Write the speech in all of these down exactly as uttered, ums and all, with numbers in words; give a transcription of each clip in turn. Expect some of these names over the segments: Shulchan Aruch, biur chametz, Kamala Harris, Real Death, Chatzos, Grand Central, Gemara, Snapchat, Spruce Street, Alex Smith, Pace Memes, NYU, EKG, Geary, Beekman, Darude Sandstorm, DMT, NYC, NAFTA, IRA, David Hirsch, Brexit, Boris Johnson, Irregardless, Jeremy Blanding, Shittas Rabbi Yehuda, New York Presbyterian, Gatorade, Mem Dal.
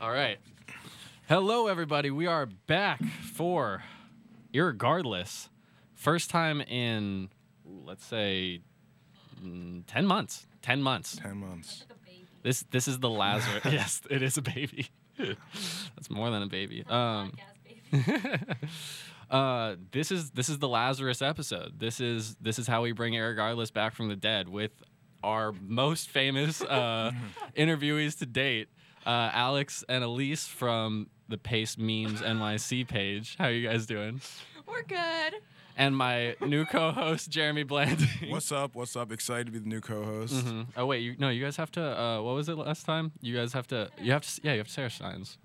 All right. Hello, everybody. We are back for Irregardless. First time in, let's say, ten months. Ten months. Ten months. This this is the Lazarus. Yes, it is a baby. That's more than a baby. Um, uh, this is this is the Lazarus episode. This is this is how we bring Irregardless back from the dead with our most famous uh, interviewees to date, uh, Alex and Elise from the Pace Memes N Y C page. How are you guys doing? We're good. And my new co-host, Jeremy Blanding. What's up? What's up? Excited to be the new co-host. Mm-hmm. Oh wait, you, no, you guys have to. Uh, what was it last time? You guys have to. You have to. Yeah, you have to say our signs.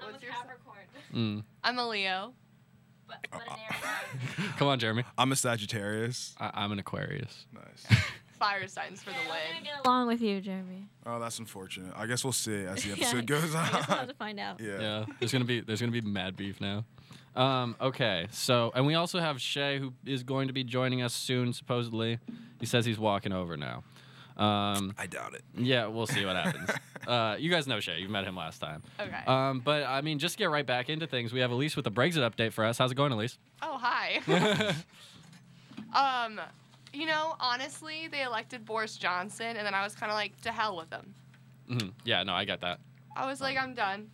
I'm a Capricorn. Mm. I'm a Leo. But, but an Aries. Come on, Jeremy. I'm a Sagittarius. I, I'm an Aquarius. Nice. Fire signs for the win. I'm gonna get along with you, Jeremy. Oh, that's unfortunate. I guess we'll see as the episode yeah, goes on. I guess we'll have to find out. Yeah. Yeah. There's gonna be there's gonna be mad beef now. Um, okay, so, and we also have Shay, who is going to be joining us soon, supposedly. He says he's walking over now. Um, I doubt it. Yeah, we'll see what happens. uh, you guys know Shay. You met him last time. Okay. Um, but, I mean, just get right back into things. We have Elise with the Brexit update for us. How's it going, Elise? Oh, hi. um, you know, honestly, they elected Boris Johnson, and then I was kind of like, to hell with him. Mm-hmm. Yeah, no, I got that. I was like, I'm done.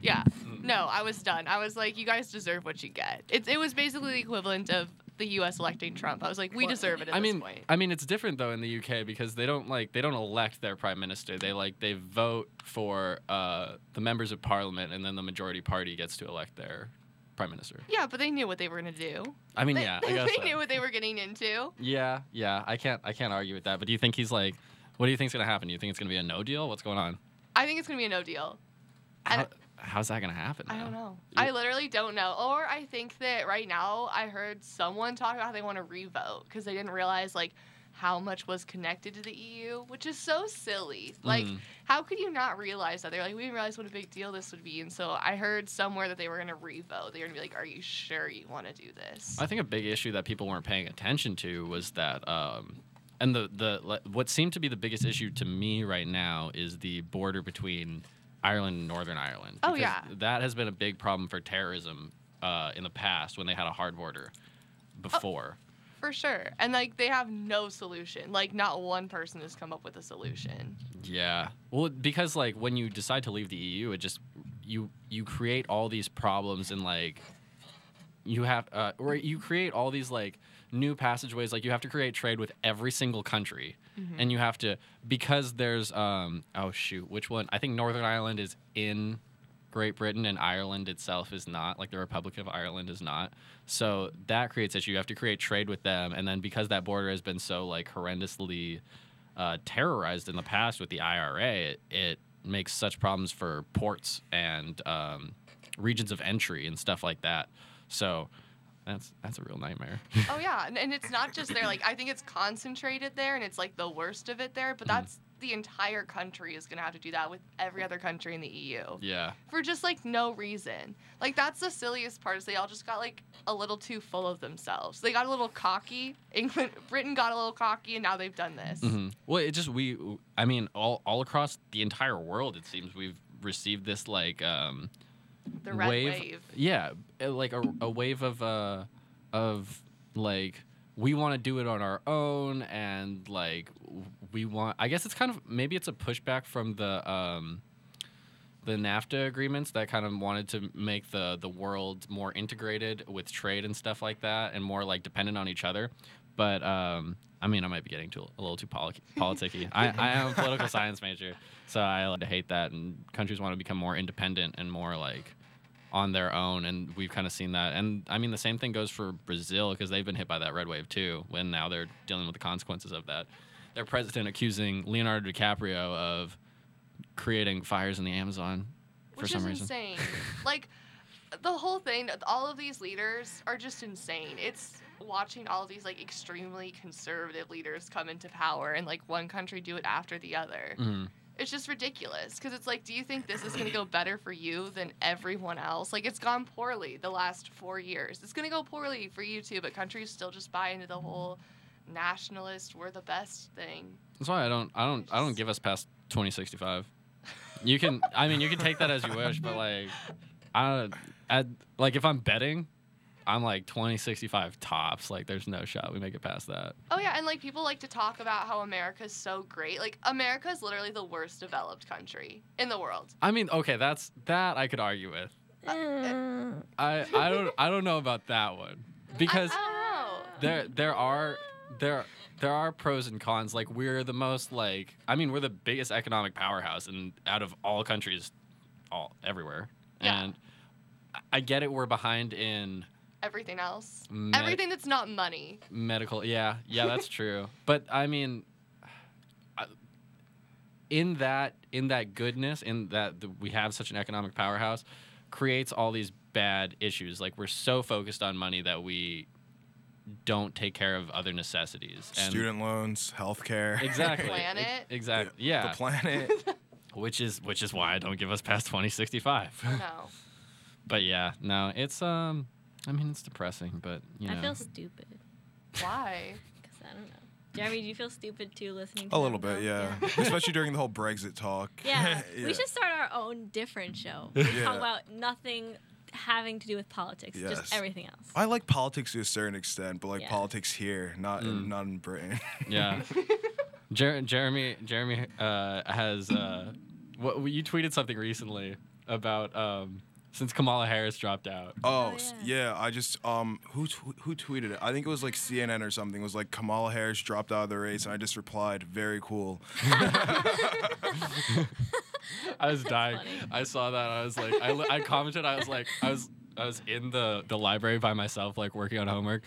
Yeah. No, I was done. I was like, you guys deserve what you get. It, it was basically the equivalent of the U S electing Trump. I was like, we deserve it at I this mean, point. I mean, it's different, though, in the U K because they don't, like, they don't elect their prime minister. They, like, they vote for uh, the members of parliament, and then the majority party gets to elect their prime minister. Yeah, but they knew what they were going to do. I mean, they, yeah, I guess They so. knew what they were getting into. Yeah, yeah. I can't, I can't argue with that. But do you think he's, like, what do you think's going to happen? Do you think it's going to be a no deal? What's going on? I think it's going to be a no deal. How, how's that gonna happen? Now? I don't know. I literally don't know. Or I think that right now I heard someone talk about how they want to revote because they didn't realize like how much was connected to the E U, which is so silly. Like, mm. how could you not realize that? They're like, we didn't realize what a big deal this would be, and so I heard somewhere that they were gonna revote. They were gonna be like, are you sure you want to do this? I think a big issue that people weren't paying attention to was that. Um, and the the what seemed to be the biggest issue to me right now is the border between Ireland and Northern Ireland. Oh, yeah. That has been a big problem for terrorism uh, in the past when they had a hard border before. Oh, for sure. And, like, they have no solution. Like, not one person has come up with a solution. Yeah. Well, because, like, when you decide to leave the E U, it just, you you create all these problems and, like, you have, uh, or you create all these, like, new passageways. Like, you have to create trade with every single country. Mm-hmm. And you have to, because there's, um, oh, shoot, which one? I think Northern Ireland is in Great Britain, and Ireland itself is not. Like, the Republic of Ireland is not. So that creates issue. You have to create trade with them. And then because that border has been so, like, horrendously uh, terrorized in the past with the I R A, it, it makes such problems for ports and um, regions of entry and stuff like that. So... That's that's a real nightmare. Oh, yeah. And, and it's not just there. Like, I think it's concentrated there, and it's, like, the worst of it there. But that's mm. the entire country is going to have to do that with every other country in the E U. Yeah. For just, like, no reason. Like, that's the silliest part is they all just got, like, a little too full of themselves. They got a little cocky. England, Britain got a little cocky, and now they've done this. Mm-hmm. Well, it just we – I mean, all, all across the entire world, it seems, we've received this, like um, – The red wave, wave. Yeah, like a, a wave of, uh, of like, we want to do it on our own, and, like, we want... I guess it's kind of... Maybe it's a pushback from the um, the NAFTA agreements that kind of wanted to make the, the world more integrated with trade and stuff like that, and more, like, dependent on each other. But, um, I mean, I might be getting too a little too poli- politicky. I, I am a political science major, so I like to hate that. And countries want to become more independent and more, like, on their own. And we've kind of seen that. And, I mean, the same thing goes for Brazil because they've been hit by that red wave, too, when now they're dealing with the consequences of that. Their president accusing Leonardo DiCaprio of creating fires in the Amazon for some reason. Which is insane. Like, the whole thing, all of these leaders are just insane. It's... watching all these, like, extremely conservative leaders come into power and, like, one country do it after the other. Mm. It's just ridiculous because it's like, do you think this is going to go better for you than everyone else? Like, it's gone poorly the last four years. It's going to go poorly for you, too, but countries still just buy into the whole nationalist, we're the best thing. That's why I don't I don't I don't give us past twenty sixty-five. You can I mean you can take that as you wish, but like I I like if I'm betting, I'm like twenty sixty-five tops. Like there's no shot we make it past that. Oh yeah, and like people like to talk about how America's so great. Like America's literally the worst developed country in the world. I mean, okay, that's that I could argue with. Uh, uh, I I don't I don't know about that one. Because I, I there there are there there are pros and cons. Like we're the most like I mean, we're the biggest economic powerhouse and out of all countries all everywhere. Yeah. And I get it, we're behind in everything else. Med- Everything that's not money. Medical. Yeah. Yeah, that's true. But I mean, in that in that goodness, in that the, we have such an economic powerhouse, creates all these bad issues. Like we're so focused on money that we don't take care of other necessities. And student loans, healthcare. Exactly. The planet. E- exactly. The, yeah. The planet. Which is which is why I don't give us past twenty sixty-five. No. But yeah, no, it's um I mean, it's depressing, but, you know. I feel stupid. Why? Because I don't know. Jeremy, do you feel stupid, too, listening to A little bit, yeah. yeah. Especially during the whole Brexit talk. Yeah. yeah. We should start our own different show. We yeah. talk about nothing having to do with politics, yes. just everything else. I like politics to a certain extent, but, like, yeah. politics here, not, mm. in, not in Britain. Yeah. Jer- Jeremy Jeremy uh, has... Uh, what, you tweeted something recently about... Um, Since Kamala Harris dropped out. Oh, oh yeah. yeah, I just um who tw- who tweeted it? I think it was like C N N or something. It was like Kamala Harris dropped out of the race, and I just replied, "Very cool." I was dying. I saw that. I was like, I, li- I commented. I was like, I was I was in the, the library by myself, like working on homework,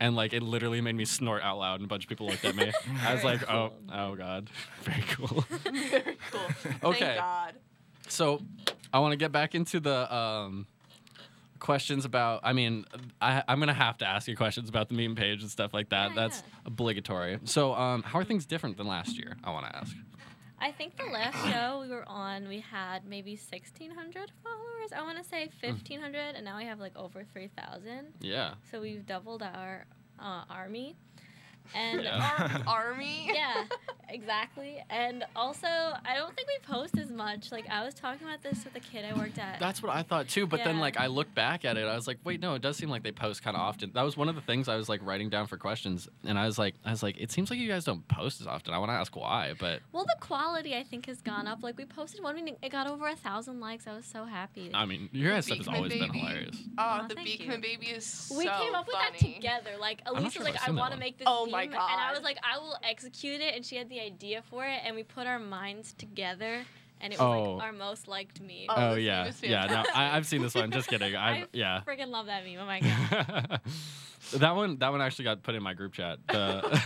and like it literally made me snort out loud, and a bunch of people looked at me. I was like, cool. oh oh god, very cool. Very cool. Okay. Thank God. So, I want to get back into the um, questions about. I mean, I, I'm gonna have to ask you questions about the meme page and stuff like that. Yeah, That's yeah. obligatory. So, um, how are things different than last year? I want to ask. I think the last show we were on, we had maybe sixteen hundred followers. I want to say fifteen hundred, mm. and now we have like over three thousand. Yeah. So we've doubled our uh, army. And yeah. our army. Yeah, exactly. And also, I don't think we post as much. Like, I was talking about this with a kid I worked at. That's what I thought, too. But yeah. then, like, I looked back at it. I was like, wait, no, it does seem like they post kind of often. That was one of the things I was, like, writing down for questions. And I was like, I was like, it seems like you guys don't post as often. I want to ask why, but... Well, the quality, I think, has gone up. Like, we posted one, and it got over one thousand likes. I was so happy. I mean, your guys' stuff has always baby. been hilarious. Oh, oh the Beekman baby is so We came up funny. with that together. Like, Elise sure was like, I want to make this oh, my God. And I was like, I will execute it, and she had the idea for it, and we put our minds together, and it was oh. like our most liked meme. Oh, oh yeah, yeah. No, I, I've seen this one. Just kidding. I've, I yeah. freaking love that meme. Oh my God. That one, that one actually got put in my group chat. Uh,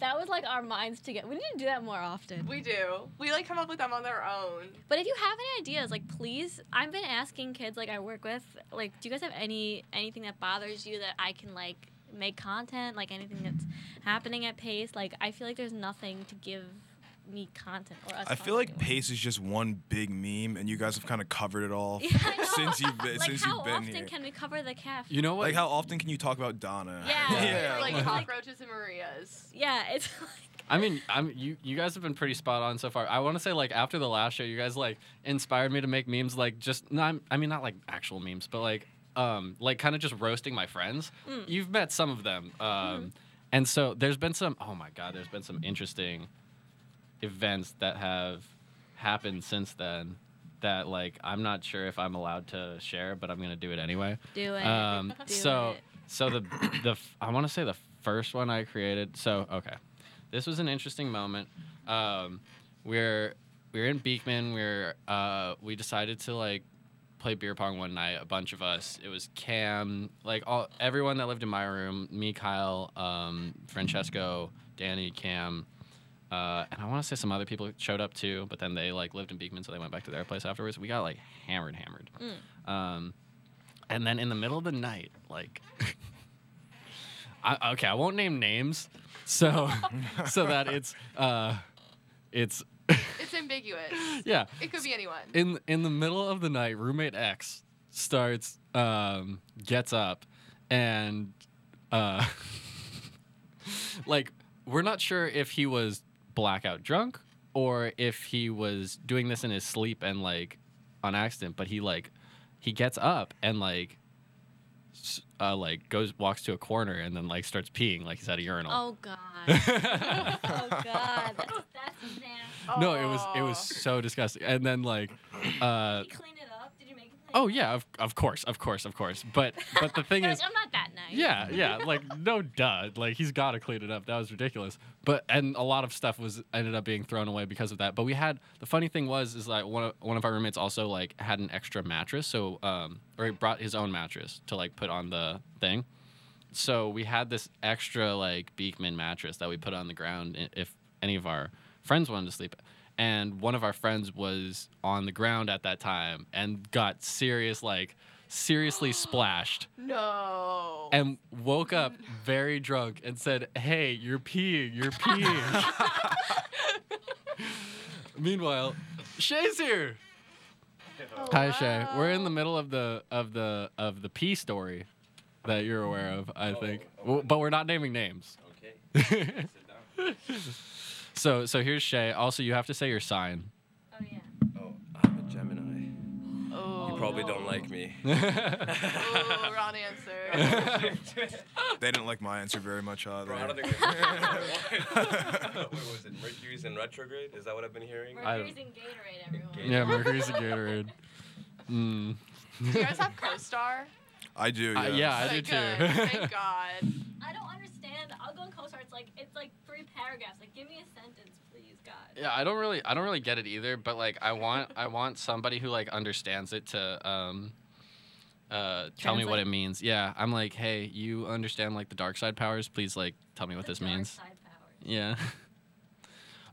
that was like our minds together. We need to do that more often. We do. We like come up with them on their own. But if you have any ideas, like please, I've been asking kids like I work with, like, do you guys have any anything that bothers you that I can like. make content, like anything that's happening at Pace. Like, I feel like there's nothing to give me content or us. I feel like Pace is just one big meme, and you guys have kind of covered it all yeah, since you've been, like since you've been here. How often can we cover the calf? You know what? Like, how often can you talk about Donna? Yeah, yeah. yeah. Like cockroaches and Maria's. Yeah, it's like. I mean, I'm you. You guys have been pretty spot on so far. I want to say, like, after the last show, you guys like inspired me to make memes. Like, just not. I mean, not like actual memes, but like. Um, like kind of just roasting my friends. Mm. You've met some of them. Um, mm-hmm. And so there's been some, oh my God, there's been some interesting events that have happened since then that like, I'm not sure if I'm allowed to share, but I'm going to do it anyway. Do it. Um, do so, it. so the, the, I want to say the first one I created. So, okay. This was an interesting moment. Um, we're, we're in Beekman. We're, uh, we decided to like, play beer pong one night, a bunch of us. It was Cam, like all everyone that lived in my room, me, Kyle, um, Francesco, Danny, Cam, uh, and I want to say some other people showed up too, but then they like lived in Beekman, so they went back to their place afterwards. We got like hammered, hammered. Mm. Um, and then in the middle of the night, like, I, okay, I won't name names, so so that it's uh, it's. It's ambiguous. Yeah. It could be anyone. In in the middle of the night, roommate X starts um, gets up and uh, Like, we're not sure if he was blackout drunk or if he was doing this in his sleep and, like, on accident, but he, like, he gets up and, like, Uh, like goes walks to a corner and then like starts peeing like he's at a urinal. Oh god! Oh god! That's, that's nasty. No, it was it was so disgusting. And then like, uh, did you clean it up? Did you make it clean? Oh yeah, of of course, of course, of course. But but the thing is, like, I'm not that nice. Yeah, yeah. Like no duh. Like he's got to clean it up. That was ridiculous. But and a lot of stuff was ended up being thrown away because of that. But we had the funny thing was is like one of, one of our roommates also like had an extra mattress. So um, or he brought his own mattress to like put on the. thing. So we had this extra like Beekman mattress that we put on the ground if any of our friends wanted to sleep. And one of our friends was on the ground at that time and got serious like seriously splashed. No. And woke up very drunk and said, "Hey, you're peeing, you're peeing." Meanwhile, Shay's here. Oh, hi, wow. Shay. We're in the middle of the of the of the pee story. That you're aware of, I oh, think. Okay. But we're not naming names. Okay. so so here's Shay. Also, you have to say your sign. Oh, yeah. Oh, I'm a Gemini. Oh, you probably no. don't like me. Oh, wrong answer. They didn't like my answer very much either. Bro, how did they get what was it? Mercury's in retrograde? Is that what I've been hearing? Mercury's in Gatorade, everyone. Gatorade. Yeah, Mercury's in Gatorade. Mm. Do you guys have CoStar? I do, yeah. Uh, yeah, I do too. Thank God. I don't understand. I'll go in CoStar. It's like it's like three paragraphs. Like, give me a sentence, please, God. Yeah, I don't really, I don't really get it either. But like, I want, I want somebody who like understands it to um, uh, tell me what it means. Yeah, I'm like, hey, you understand like the dark side powers? Please, like, tell me what this means. Dark side powers.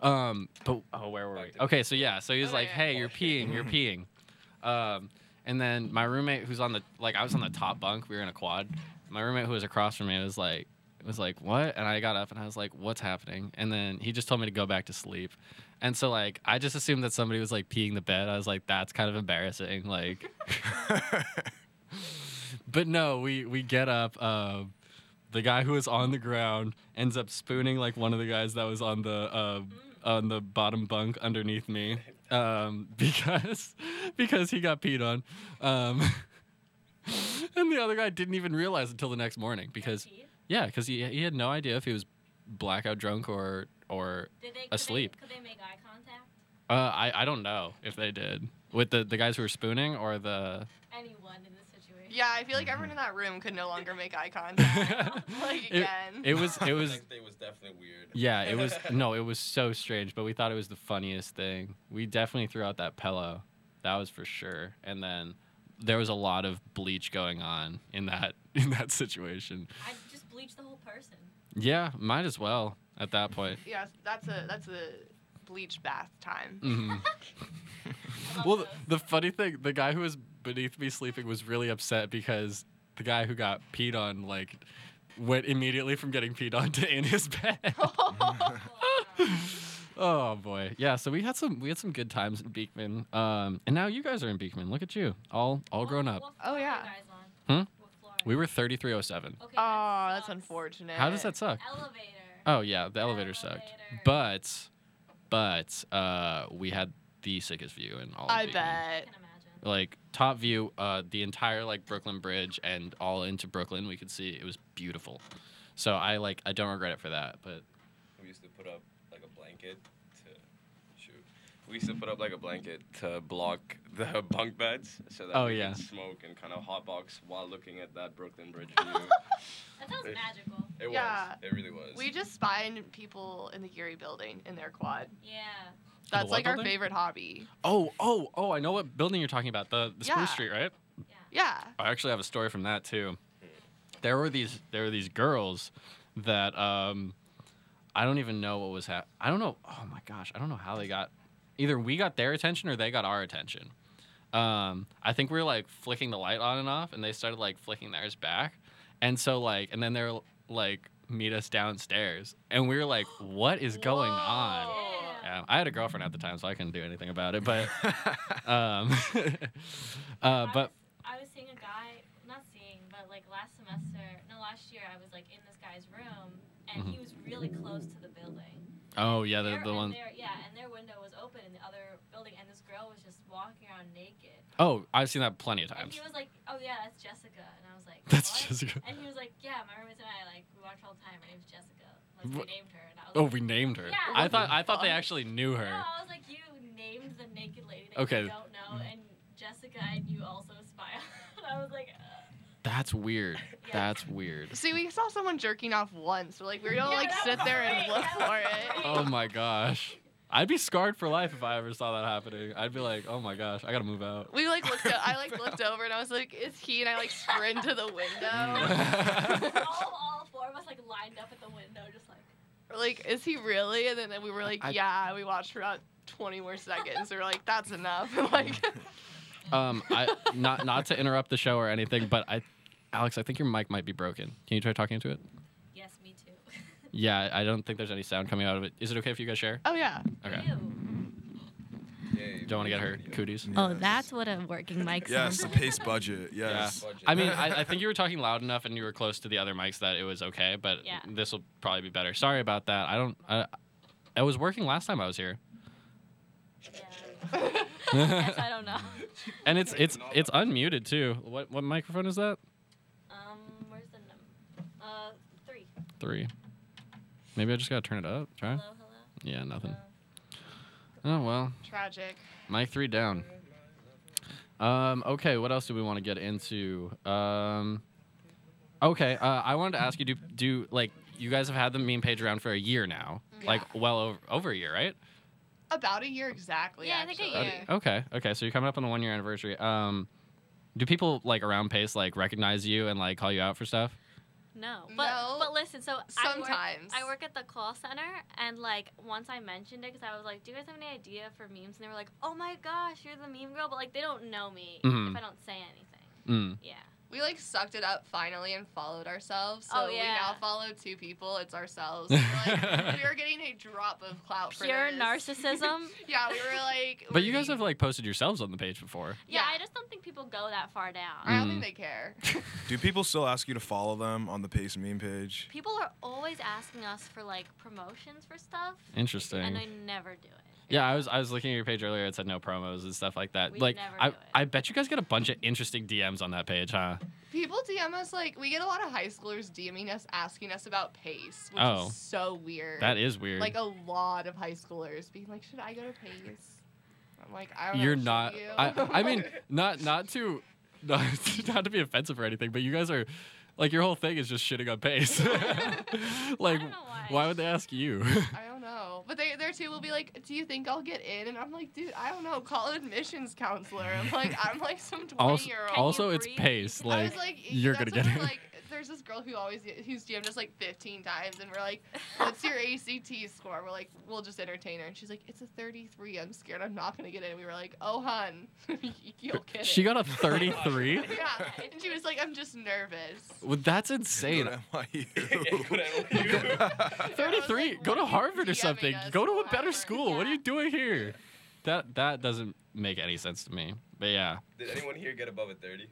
Yeah. um. But oh, where were we? Okay, so yeah, so he was like, hey, you're peeing, you're peeing. Um. And then my roommate, who's on the like, I was on the top bunk. We were in a quad. My roommate, who was across from me, was like, was like, what? And I got up and I was like, what's happening? And then he just told me to go back to sleep. And so like, I just assumed that somebody was like peeing the bed. I was like, that's kind of embarrassing. Like, but no, we we get up. Uh, the guy who was on the ground ends up spooning like one of the guys that was on the uh, on the bottom bunk underneath me. Um, because, because he got peed on, um, and the other guy didn't even realize until the next morning because, yeah, because he he had no idea if he was blackout drunk or or did they, asleep. Could they, could they make eye contact? Uh, I I don't know if they did with the the guys who were spooning or the anyone in this situation. Yeah, I feel like everyone in that room could no longer make eye contact. Like again, it, it was it was like it was definitely weird. Yeah, it was no, it was so strange, but we thought it was the funniest thing. We definitely threw out that pillow, that was for sure. And then there was a lot of bleach going on in that in that situation. I just bleached the whole person. Yeah, might as well at that point. Yeah, that's a that's a. bleach bath time. Mm-hmm. Well, the, the funny thing, the guy who was beneath me sleeping was really upset because the guy who got peed on, like, went immediately from getting peed on to in his bed. Oh, boy. Yeah, so we had some we had some good times in Beekman. Um, and now you guys are in Beekman. Look at you. All all grown up. Oh, yeah. Hmm? We were thirty-three oh seven. Okay, that oh, sucks. That's unfortunate. How does that suck? Elevator. Oh, yeah, the elevator, elevator. sucked. But... But uh, we had the sickest view in all of I Beekman. bet. Like, top view, uh, the entire, like, Brooklyn Bridge and all into Brooklyn we could see. It was beautiful. So I, like, I don't regret it for that, but... We used to put up, like, a blanket to... Shoot. We used to put up, like, a blanket to block the bunk beds so that oh, we yeah. could smoke and kind of hotbox while looking at that Brooklyn Bridge view. That sounds it, magical. It yeah. was. It really was. We just spying people in the Geary building in their quad. Yeah. That's like building? Our favorite hobby. Oh, oh, oh, I know what building you're talking about. The, the yeah. Spruce Street, right? Yeah. Yeah. I actually have a story from that too. There were these there were these girls that um I don't even know what was happening. I don't know. Oh my gosh, I don't know how they got either we got their attention or they got our attention. Um I think we were like flicking the light on and off and they started like flicking theirs back. And so, like, and then they're, like, meet us downstairs. And we were like, what is going Whoa. on? Yeah. Yeah, I had a girlfriend at the time, so I couldn't do anything about it. But, um, uh, but. I was, I was seeing a guy, not seeing, but, like, last semester, no, last year, I was, like, in this guy's room. and mm-hmm. he was really close to the building. Oh, yeah, they're the one. Yeah, and their window was open in the other building, and this girl was just walking around naked. Oh, I've seen that plenty of times. And he was like, oh, yeah, that's Jessica. And I was like, what? That's Jessica. And he was like, yeah, my roommates and I, like, we watch all the time. Her name's Jessica. Like, we named her. And I was oh, like, we named her. Yeah. I thought I thought they actually knew her. No, I was like, you named the naked lady that okay. you don't know, and Jessica and you also spy on. I was like, uh. That's weird. Yeah. That's weird. See, we saw someone jerking off once. We're like, we don't yeah, like sit there great. and look for it. Oh my gosh, I'd be scarred for life if I ever saw that happening. I'd be like, oh my gosh, I gotta move out. We like looked. I like looked over and I was like, it's he. And I like sprinted to the window. all, all four of us like lined up at the window, just like. We're like, is he really? And then we were like, I, yeah. We watched for about twenty more seconds. We were like, that's enough. And like. um, I not not to interrupt the show or anything, but I, Alex, I think your mic might be broken. Can you try talking into it? Yes, me too. Yeah, I don't think there's any sound coming out of it. Is it okay if you guys share? Oh yeah. Okay. Ew. Don't want to get her cooties. Yes. Oh, that's what a working mic sounds. Yes, the Pace budget. Yes. Yeah. Budget. I mean, I, I think you were talking loud enough and you were close to the other mics that it was okay, but yeah. This will probably be better. Sorry about that. I don't. I, I was working last time I was here. Yeah. Yes, I don't know. And it's it's it's unmuted too. What what microphone is that? Um, where's the number? Uh, three. Three. Maybe I just gotta turn it up. Try. Hello, hello. Yeah, nothing. Hello. Oh well. Tragic. Mic three down. Um. Okay. What else do we want to get into? Um. Okay. Uh, I wanted to ask you. Do do like you guys have had the meme page around for a year now? Yeah. Like well over over a year, right? About a year exactly. Yeah, actually. I think a year. Okay, okay. So you're coming up on the one year anniversary. Um, do people like around Pace like recognize you and like call you out for stuff? No, but no. but listen. So sometimes I work, I work at the call center, and like once I mentioned it because I was like, "Do you guys have any idea for memes?" And they were like, "Oh my gosh, you're the meme girl," but like they don't know me mm-hmm. if I don't say anything. Mm. Yeah. We, like, sucked it up finally and followed ourselves. So oh, yeah. we now follow two people. It's ourselves. So we're, like, we were getting a drop of clout Pure for this. Pure narcissism. Yeah, we were, like... But we... you guys have, like, posted yourselves on the page before. Yeah, yeah. I just don't think people go that far down. Mm. I don't think they care. Do people still ask you to follow them on the Pace meme page? People are always asking us for, like, promotions for stuff. Interesting. And I never do it. Yeah, I was I was looking at your page earlier. It said no promos and stuff like that. We like never I do it. I bet you guys get a bunch of interesting D Ms on that page, huh? People D M us like we get a lot of high schoolers DMing us asking us about Pace, which oh, is so weird. That is weird. Like a lot of high schoolers being like, "Should I go to Pace?" I'm like, "I don't know." You're not. You? I, I mean, not not to not, not to be offensive or anything, but you guys are like your whole thing is just shitting on Pace. Like, why. why would they ask you? I don't know, but they there too will be like, "Do you think I'll get in?" And I'm like, "Dude, I don't know. Call an admissions counselor." I'm like, I'm like some twenty year old. Also, it's Pace. Like, I was like you're gonna get it. Like, there's this girl who always who's D M'd us like fifteen times, and we're like, "What's your A C T score?" We're like, "We'll just entertain her," and she's like, "It's a thirty-three. I'm scared. I'm not gonna get in." We were like, "Oh, hun, you'll get it." She got a thirty-three. Yeah, and she was like, "I'm just nervous." Well, that's insane. Go to N Y U. thirty-three. Like, go to Harvard or something. Go to a better Harvard. School. Yeah. What are you doing here? That that doesn't make any sense to me. But yeah. Did anyone here get above a thirty?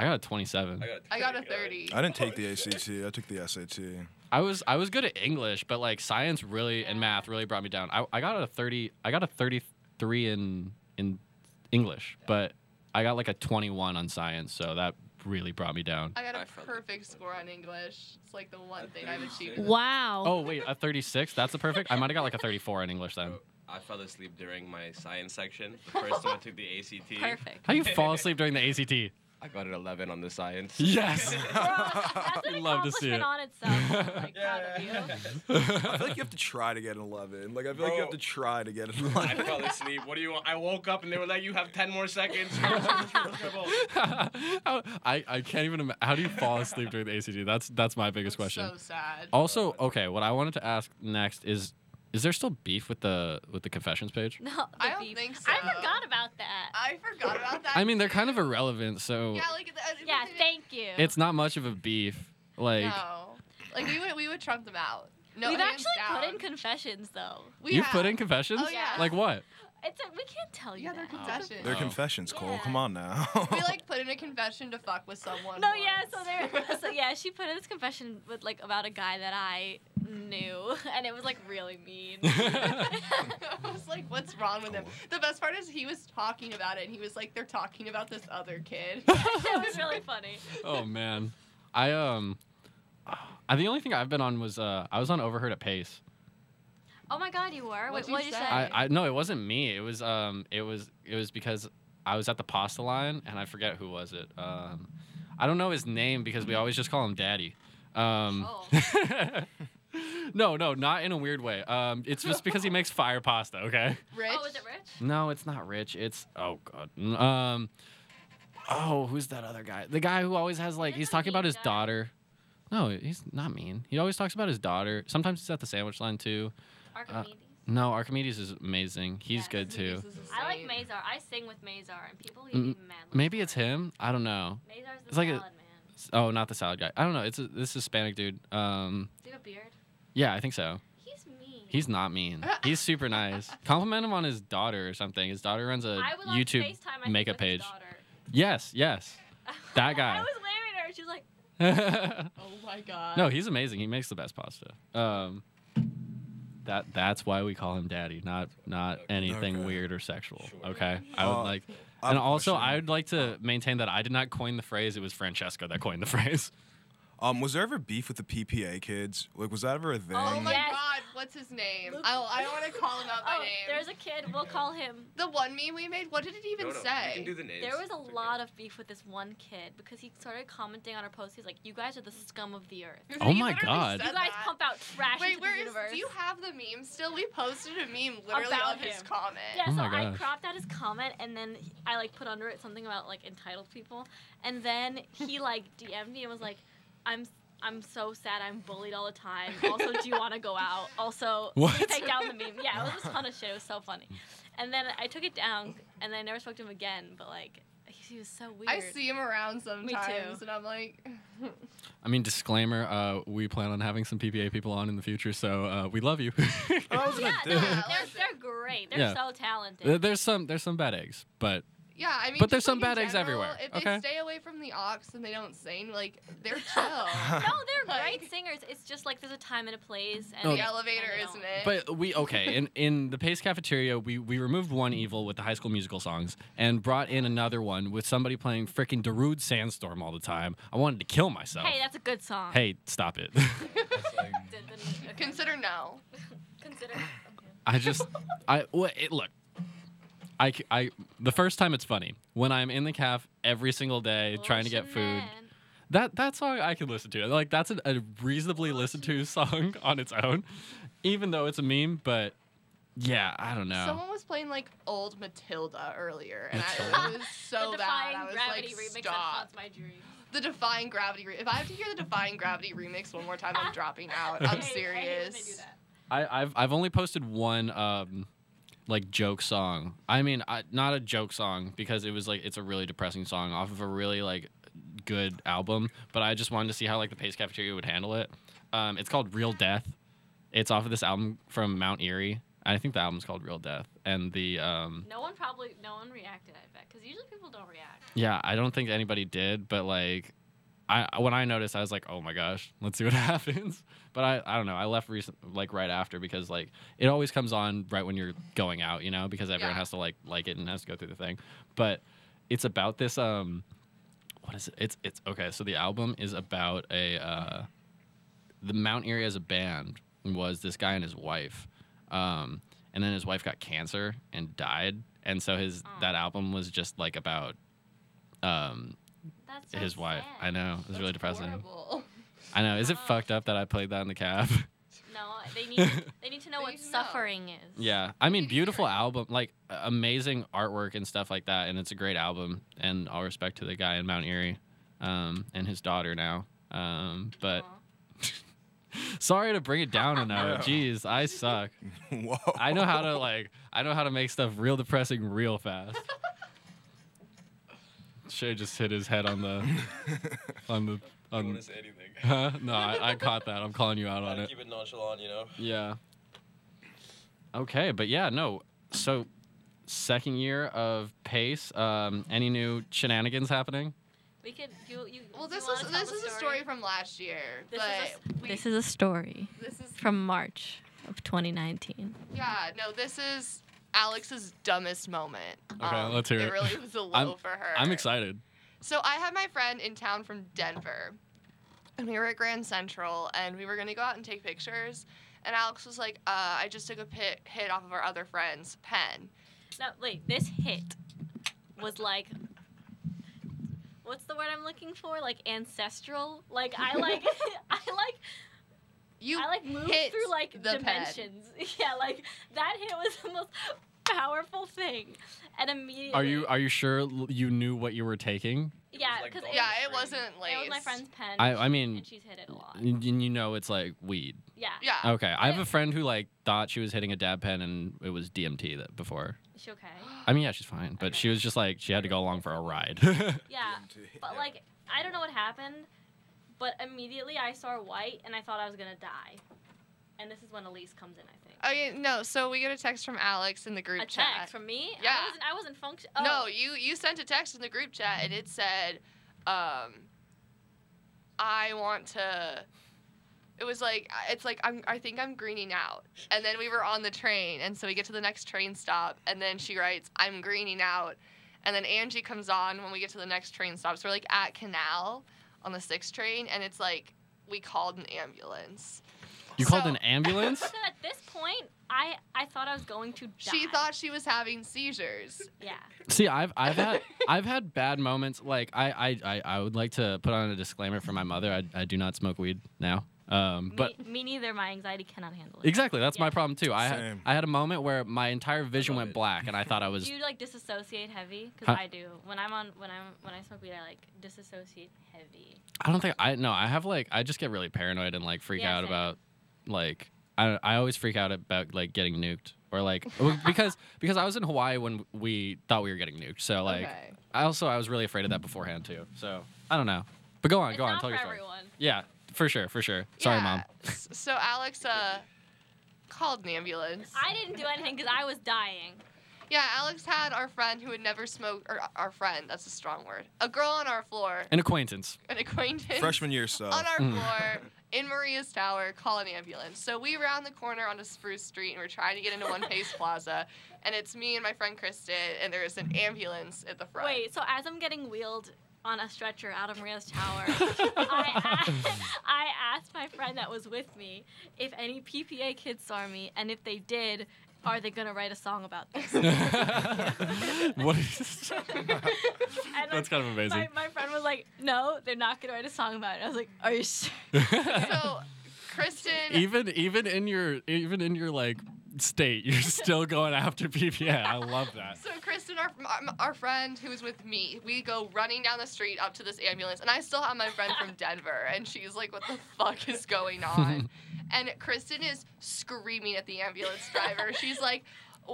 I got a twenty-seven. I got a thirty. I didn't take the A C T. I took the S A T. I was I was good at English, but like science really and math really brought me down. I, I got a thirty. I got a thirty-three in in English, but I got like a twenty-one on science, so that really brought me down. I got a perfect score on English. It's like the one thing I've achieved. Wow. Oh wait, a thirty-six. That's a perfect. I might have got like a thirty-four in English then. I fell asleep during my science section. The first time I took the A C T. Perfect. How you fall asleep during the A C T? I got an eleven on the science. Yes. That's an love to see it. On itself. I'm like, yeah. Proud of you. I feel like you have to try to get an eleven. Like I feel Bro, like you have to try to get an eleven. I fell asleep. What do you want? I woke up and they were like, "You have ten more seconds." I I can't even imagine. How do you fall asleep during the A C T? That's that's my biggest that's question. So sad. Also, okay, what I wanted to ask next is. Is there still beef with the with the confessions page? No, I don't beef. think so. I forgot about that. I forgot about that. I mean, they're kind of irrelevant, so. Yeah, like. Yeah, thank you. It's not much of a beef, like. No, like we would we would trump them out. No, we've actually down. put in confessions though. We you have. put in confessions? Oh yeah. Like what? It's a, we can't tell you. Yeah, that. they're confessions. Oh. They're confessions, Cole. Yeah. Come on now. We like put in a confession to fuck with someone. No, once. yeah. So there. So yeah, she put in this confession with like about a guy that I. knew, and it was like really mean. I was like, what's wrong with him? The best part is he was talking about it, and he was like, they're talking about this other kid. That was really funny. Oh man, I um, I, the only thing I've been on was uh, I was on Overheard at Pace. Oh my God, you were? What did you, you say? I, I no, it wasn't me. It was um, it was it was because I was at the pasta line, and I forget who was it. Um, I don't know his name because we always just call him Daddy. Um, oh. no, no, not in a weird way. Um, it's just because he makes fire pasta. Okay. Rich? Oh, is it Rich? No, it's not Rich. It's oh God. Um, oh, who's that other guy? The guy who always has like he's talking about his guy. daughter. No, he's not mean. He always talks about his daughter. Sometimes he's at the sandwich line too. Archimedes. Uh, no, Archimedes is amazing. He's yeah, good too. I like Mazar. I sing with Mazar, and people even mm, mad. Maybe it's him. I don't know. Mazar's the it's salad like a, man. Oh, not the salad guy. I don't know. It's a, this Hispanic dude. Um, Do you have a beard? Yeah, I think so. He's mean. He's not mean. He's super nice. Compliment him on his daughter or something. His daughter runs a I would YouTube like FaceTime, I makeup think, with page. His daughter. Yes, yes, that guy. I was waving at her. She's like. Oh my God. No, he's amazing. He makes the best pasta. Um, that that's why we call him Daddy, not not anything okay. weird or sexual. Sure. Okay, I would like. I'm and also, I would like to maintain that I did not coin the phrase. It was Francesca that coined the phrase. Um, was there ever beef with the P P A kids? Like, was that ever a thing? Oh, my yes. God. What's his name? I I don't want to call him out by oh, name. There's a kid. We'll call him. The one meme we made? What did it even no, no, say? You can do the names. There was a okay. lot of beef with this one kid because he started commenting on our post. He's like, you guys are the scum of the earth. Oh, my God. You guys that. pump out trash Wait, into where the is, universe. Do you have the meme still? We posted a meme literally about of him. his comment. Yeah, oh so my gosh. I cropped out his comment, and then I, like, put under it something about, like, entitled people. And then he, like, D M'd me and was like, I'm I'm so sad. I'm bullied all the time. Also, do you want to go out? Also, take down the meme. Yeah, it was a ton of shit. It was so funny. And then I took it down, and then I never spoke to him again. But like, he, he was so weird. I see him around sometimes, and I'm like. I mean, disclaimer: uh, we plan on having some P P A people on in the future, so uh, we love you. oh, yeah, no, they're, they're great. They're yeah. so talented. There's some there's some bad eggs, but. Yeah, I mean, but there's some like bad eggs everywhere. If they okay. stay away from the ox and they don't sing, like, they're chill. No, they're like, great singers. It's just like there's a time and a place. And the elevator isn't it. But we, okay, in, in the Pace Cafeteria, we, we removed one evil with the High School Musical songs and brought in another one with somebody playing freaking Darude Sandstorm all the time. I wanted to kill myself. Hey, that's a good song. Hey, stop it. Consider no. Consider. Okay. I just, I, well, it, look. I, I, the first time it's funny. When I'm in the caf every single day Ocean trying to get food, Man. that that song I can listen to. Like, that's an, a reasonably listened to song on its own, even though it's a meme, but yeah, I don't know. Someone was playing, like, old Matilda earlier, and Matilda? I, it was so the bad. I was like, stop. My dream. The Defying Gravity remix. If I have to hear the Defying Gravity remix one more time, I'm dropping out. I'm serious. I, hate do that. I I've I've only posted one. Um, Like joke song. I mean, I, not a joke song because it was like it's a really depressing song off of a really like good album. But I just wanted to see how like the Pace Cafeteria would handle it. Um, it's called Real Death. It's off of this album from Mount Eerie. I think the album's called Real Death. And the um, no one probably no one reacted. I bet because usually people don't react. Yeah, I don't think anybody did. But like, I when I noticed, I was like, oh my gosh, let's see what happens. But I, I don't know. I left recent, like right after because like it always comes on right when you're going out, you know, because everyone yeah. has to like like it and has to go through the thing. But it's about this um, what is it? It's it's okay. So the album is about a uh, the Mount Eerie as a band was this guy and his wife, um, and then his wife got cancer and died, and so his oh. that album was just like about um, That's so his sad. wife. I know it was That's really depressing. Horrible. I know. Is it fucked up that I played that in the cab? No, they need they need to know what suffering know. is. Yeah, I mean, beautiful album, like amazing artwork and stuff like that, and it's a great album. And all respect to the guy in Mount Eerie, um, and his daughter now. Um, but sorry to bring it down enough. Jeez, I suck. Whoa. I know how to like I know how to make stuff real depressing real fast. Shay just hit his head on the on the. Um, I don't want to say anything. Huh? No, I, I caught that. I'm calling you out on it. Keep it nonchalant, you know? Yeah. Okay, but yeah, no. So, second year of Pace. Um, any new shenanigans happening? We could you you. Well, this is this is a story from last year, this but is a, we, this is a story. This is from March of twenty nineteen. Yeah, no, this is Alex's dumbest moment. Okay, um, let's hear it. It really was a low I'm, for her. I'm excited. So I had my friend in town from Denver, and we were at Grand Central, and we were gonna go out and take pictures. And Alex was like, uh, "I just took a pit, hit off of our other friend's pen." No, wait, this hit was like. What's the word I'm looking for? Like ancestral? Like I like I like you I like moved through like dimensions. Pen. Yeah, like that hit was the most powerful thing. And immediately Are you are you sure you knew what you were taking? Yeah, because like yeah, it wasn't like it was my friend's pen. I, I mean, and she's hit it a lot. And you know it's like weed. Yeah. Yeah. Okay. I have a friend who like thought she was hitting a dab pen and it was D M T that before. Is she okay? I mean, yeah, she's fine, but okay. She was just like she had to go along for a ride. Yeah. But like I don't know what happened, but immediately I saw white and I thought I was gonna die. And this is when Elise comes in, I think. Oh, yeah, no, so we get a text from Alex in the group chat. A text from me? Yeah. I wasn't, I wasn't function- oh. No, you, you sent a text in the group chat, and it said, um, I want to... It was like, it's like, I'm, I think I'm greening out. And then we were on the train, and so we get to the next train stop, and then she writes, I'm greening out. And then Angie comes on when we get to the next train stop. So we're, like, at Canal on the sixth train, and it's like, we called an ambulance. You so, called an ambulance? At this point, I, I thought I was going to die. She thought she was having seizures. Yeah. See, I've I've had I've had bad moments. Like I, I, I would like to put on a disclaimer for my mother. I I do not smoke weed now. Um, but me, me neither. My anxiety cannot handle it. Exactly. That's yeah. my problem too. I Same. I had a moment where my entire vision went black, and I thought I was. Do you like disassociate heavy? Because huh? I do. When I'm on, when I'm, when I smoke weed, I like disassociate heavy. I don't think I. No, I have like I just get really paranoid and like freak yeah, out same. about. Like I I always freak out about like getting nuked or like because because I was in Hawaii when we thought we were getting nuked. So like okay. I also I was really afraid of that beforehand too. So I don't know. But go on, it's go on, tell your story. Everyone. Yeah, for sure, for sure. Sorry, yeah. Mom. So Alex uh called an ambulance. I didn't do anything because I was dying. Yeah, Alex had our friend who had never smoked, or our friend, that's a strong word, a girl on our floor. An acquaintance. An acquaintance. Freshman year stuff. On our mm. floor, in Maria's Tower, call an ambulance. So we round the corner onto Spruce Street, and we're trying to get into One Pace Plaza, and it's me and my friend Kristen, and there's an ambulance at the front. Wait, so as I'm getting wheeled on a stretcher out of Maria's Tower, I, asked, I asked my friend that was with me if any P P A kids saw me, and if they did, are they gonna write a song about this? What is That's like, kind of amazing. My, my friend was like, "No, they're not gonna write a song about it." I was like, "Are you sure?" So, Kristen, even even in your even in your like state, you're still going after P P A. I love that. So, Kristen, our our friend who was with me, we go running down the street up to this ambulance, and I still have my friend from Denver, and she's like, "What the fuck is going on?" And Kristen is screaming at the ambulance driver. She's like,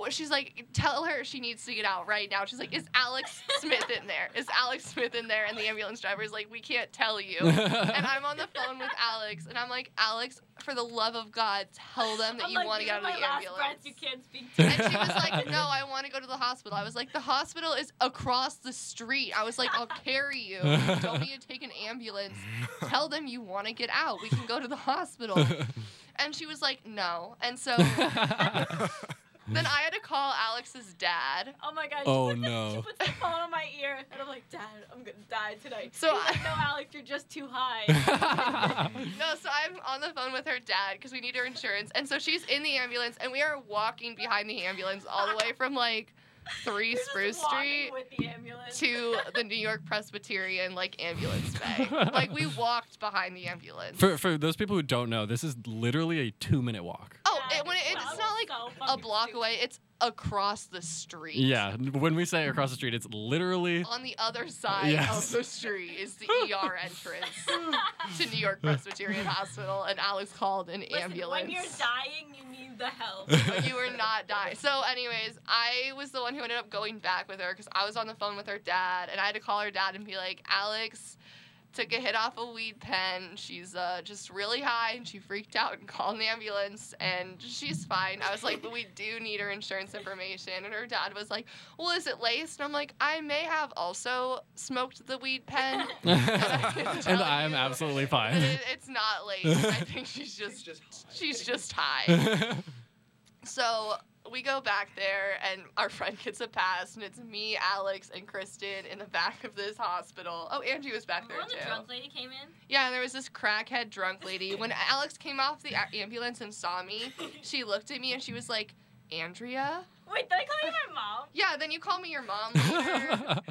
she's like, tell her she needs to get out right now. She's like, is Alex Smith in there? Is Alex Smith in there? And the ambulance driver is like, we can't tell you. And I'm on the phone with Alex, and I'm like, Alex, for the love of God, tell them that I'm you like, want to get out of the last ambulance. Breath, you can't speak to and she was like, no, I want to go to the hospital. I was like, the hospital is across the street. I was like, I'll carry you. You don't need to take an ambulance. Tell them you want to get out. We can go to the hospital. And she was like, no. And so... Then I had to call Alex's dad. Oh my God! Oh she no! The, she puts the phone on my ear, and I'm like, Dad, I'm gonna die tonight. So I like, no, Alex, you're just too high. No, so I'm on the phone with her dad because we need her insurance, and so she's in the ambulance, and we are walking behind the ambulance all the way from like three you're Spruce just Street with the ambulance. To the New York Presbyterian like ambulance bay. Like we walked behind the ambulance. For for those people who don't know, this is literally a two minute walk. Oh. It, when it, it's not like so a block stupid. away, it's across the street. Yeah, when we say across the street, it's literally... On the other side yes. of the street is the E R entrance to New York Presbyterian Hospital, and Alex called an Listen, ambulance. When you're dying, you need the help. But you were not dying. So anyways, I was the one who ended up going back with her because I was on the phone with her dad, and I had to call her dad and be like, Alex... took a hit off a weed pen. She's uh, just really high, and she freaked out and called an ambulance, and she's fine. I was like, but we do need her insurance information. And her dad was like, well, is it laced? And I'm like, I may have also smoked the weed pen. I and I am absolutely fine. It, it's not laced. I think she's just, just she's just high. So we go back there, and our friend gets a pass, and it's me, Alex, and Kristen in the back of this hospital. Oh, Angie was back there, too. Remember when the drunk lady came in? Yeah, and there was this crackhead drunk lady. When Alex came off the a- ambulance and saw me, she looked at me, and she was like, Andrea? Wait, did I call you my mom? Yeah, then you call me your mom later.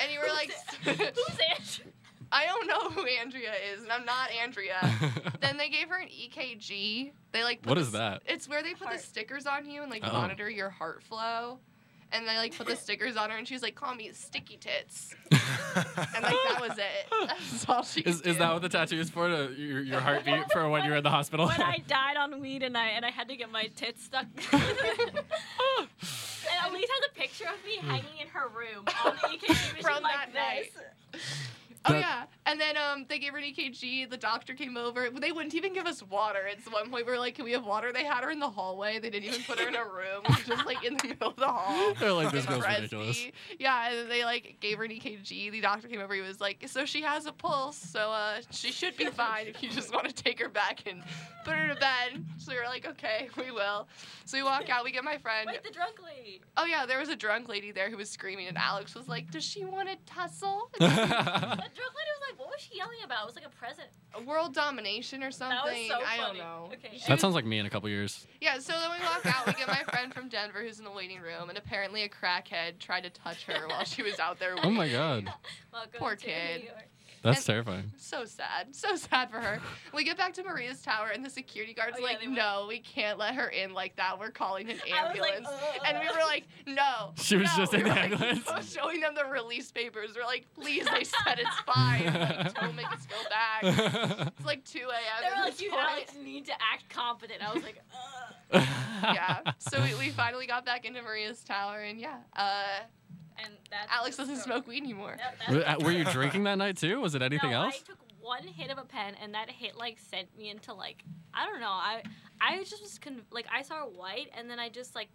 And you were like... Who's Andrea? I don't know who Andrea is, and I'm not Andrea. Then they gave her an E K G. They like put what is the, that? It's where they put heart. the stickers on you and like oh. monitor your heart flow. And they like put the stickers on her, and she was like, "Call me Sticky Tits." And like that was it. That's all she. Is, is that what the tattoo is for? To, your, your heartbeat for when you were in the hospital. When I died on weed, and I and I had to get my tits stuck. And Elise has a picture of me hanging in her room on the E K G machine from like that night. Oh, that, yeah. And then um, they gave her an E K G. The doctor came over. They wouldn't even give us water. At one point, we were like, can we have water? They had her in the hallway. They didn't even put her in a room. Just, like, in the middle of the hall. They're like, this girl's ridiculous. Yeah, and they, like, gave her an E K G. The doctor came over. He was like, so she has a pulse, so uh, she should be fine if you just want to take her back and put her to bed. So we were like, okay, we will. So we walk out. We get my friend. Wait, the drunk lady. Oh, yeah, there was a drunk lady there who was screaming, and Alex was like, does she want to tussle? The drunk lady was like, what was she yelling about? It was like a present. World domination or something. That was so funny. I don't know. Okay. That sounds like me in a couple years. Yeah, so then we walk out. We get my friend from Denver who's in the waiting room, and apparently a crackhead tried to touch her while she was out there waiting. Oh, my God. Welcome Poor kid. That's and terrifying. So sad. So sad for her. We get back to Maria's Tower, and the security guard's oh, like, yeah, no, we can't let her in like that. We're calling an ambulance. Like, and we were like, no. She was no. just we in the like, ambulance. I was showing them the release papers. We're like, please, they said it's fine. Like, don't make us go back. It's like two a.m. They were like, you Alex, need to act competent. I was like, ugh. Yeah. So we, we finally got back into Maria's Tower, and yeah. Uh, And that's Alex doesn't story. smoke weed anymore. No, were, were you drinking that night too? Was it anything no, else? I took one hit of a pen, and that hit like sent me into like I don't know. I I just was con- like I saw white, and then I just like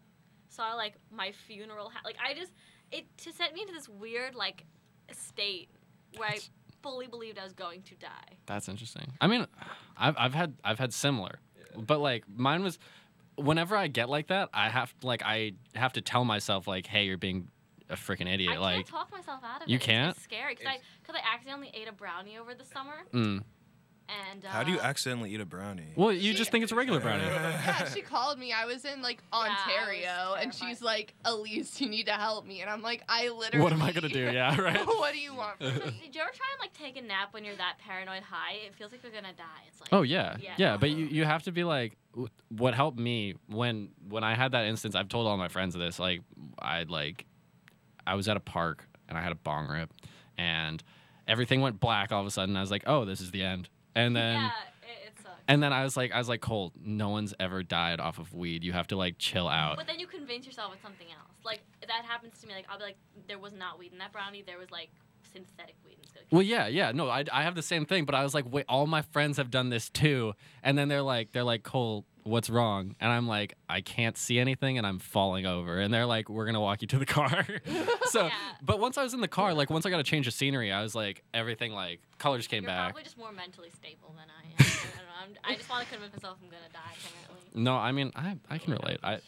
saw like my funeral. Ha- like I just it to sent me into this weird like state where that's, I fully believed I was going to die. That's interesting. I mean, I've I've had I've had similar, yeah. But like mine was whenever I get like that, I have like I have to tell myself like, hey, you're being a freaking idiot. I like, can't talk myself out of you it. You can't? It's scary because I, I accidentally ate a brownie over the summer. Mm. And, uh, how do you accidentally eat a brownie? Well, you she, just think it's a regular brownie. Yeah, she called me. I was in, like, Ontario, yeah, and she's like, Elise, you need to help me. And I'm like, I literally... What am I going to do? Yeah, right? What do you want from me? So, did you ever try and, like, take a nap when you're that paranoid high? It feels like you're going to die. It's like... Oh, yeah. Yeah, yeah, but you, you have to be, like... What helped me when when I had that instance, I've told all my friends this, like, I'd, like... I was at a park, and I had a bong rip, and everything went black all of a sudden. I was like, oh, this is the end. And then yeah, it, it sucks. And then I was like, I was like, Colt, no one's ever died off of weed. You have to, like, chill out. But then you convince yourself it's something else. Like, that happens to me. Like, I'll be like, there was not weed in that brownie. There was, like, synthetic weed. Well, yeah, yeah. No, I, I have the same thing, but I was like, wait, all my friends have done this, too. And then they're like, they're like, Colt, what's wrong? And I'm like, I can't see anything, and I'm falling over. And they're like, we're going to walk you to the car. So, yeah. But once I was in the car, like, once I got a change of scenery, I was like, everything, like, colors came You're back. You're probably just more mentally stable than I am. I don't know. I'm, I just want to convince myself I'm going to die, apparently. No, I mean, I I can relate. I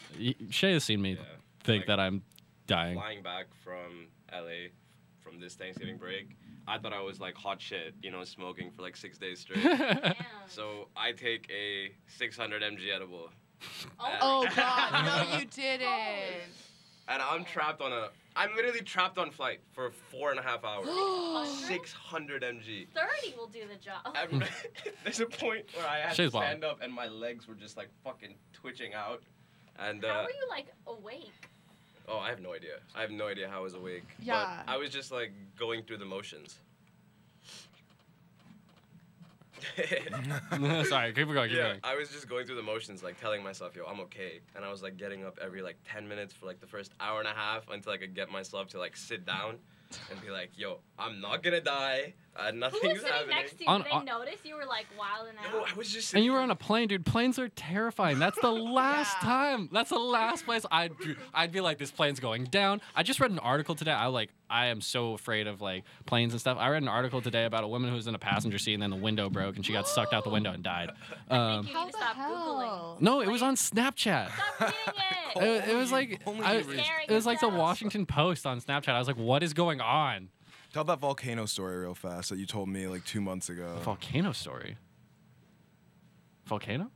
Shay has seen me yeah. think like, that I'm dying. Flying back from L A from this Thanksgiving break, I thought I was, like, hot shit, you know, smoking for, like, six days straight. Damn. So I take a six hundred milligram edible. Oh, oh God, no, you didn't. And I'm trapped on a... I'm literally trapped on flight for four and a half hours. six hundred milligrams. thirty will do the job. I'm, there's a point where I had She's to stand wild. up, and my legs were just, like, fucking twitching out. And uh, how were you, like, awake? Oh, I have no idea. I have no idea how I was awake. Yeah. But I was just, like, going through the motions. Sorry, keep going, keep yeah, going. I was just going through the motions, like, telling myself, yo, I'm okay. And I was, like, getting up every, like, ten minutes for, like, the first hour and a half until I could get myself to, like, sit down. and be like, yo, I'm not gonna die. Uh, nothing's Who was happening. Next to you? On, Did they on, notice you were like wilding out? No, I was just. And you were on a plane, dude. Planes are terrifying. That's the last yeah. time. That's the last place I'd I'd be like, this plane's going down. I just read an article today. I like I am so afraid of like planes and stuff. I read an article today about a woman who was in a passenger seat and then the window broke and she got sucked out the window and died. Um, How the hell? No, it was on Snapchat. Stop kidding it. It, it was like I, it was like the Washington Post on Snapchat. I was like, what is going on? Tell that volcano story real fast that you told me like two months ago. The volcano story? Volcano?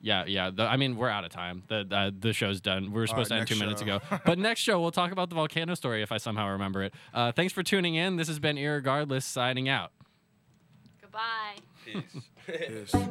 Yeah, yeah. The, I mean, we're out of time. The uh, the show's done. We were supposed right, to end two show. minutes ago. But next show, we'll talk about the volcano story if I somehow remember it. Uh, thanks for tuning in. This has been Irregardless signing out. Goodbye. Peace. Peace.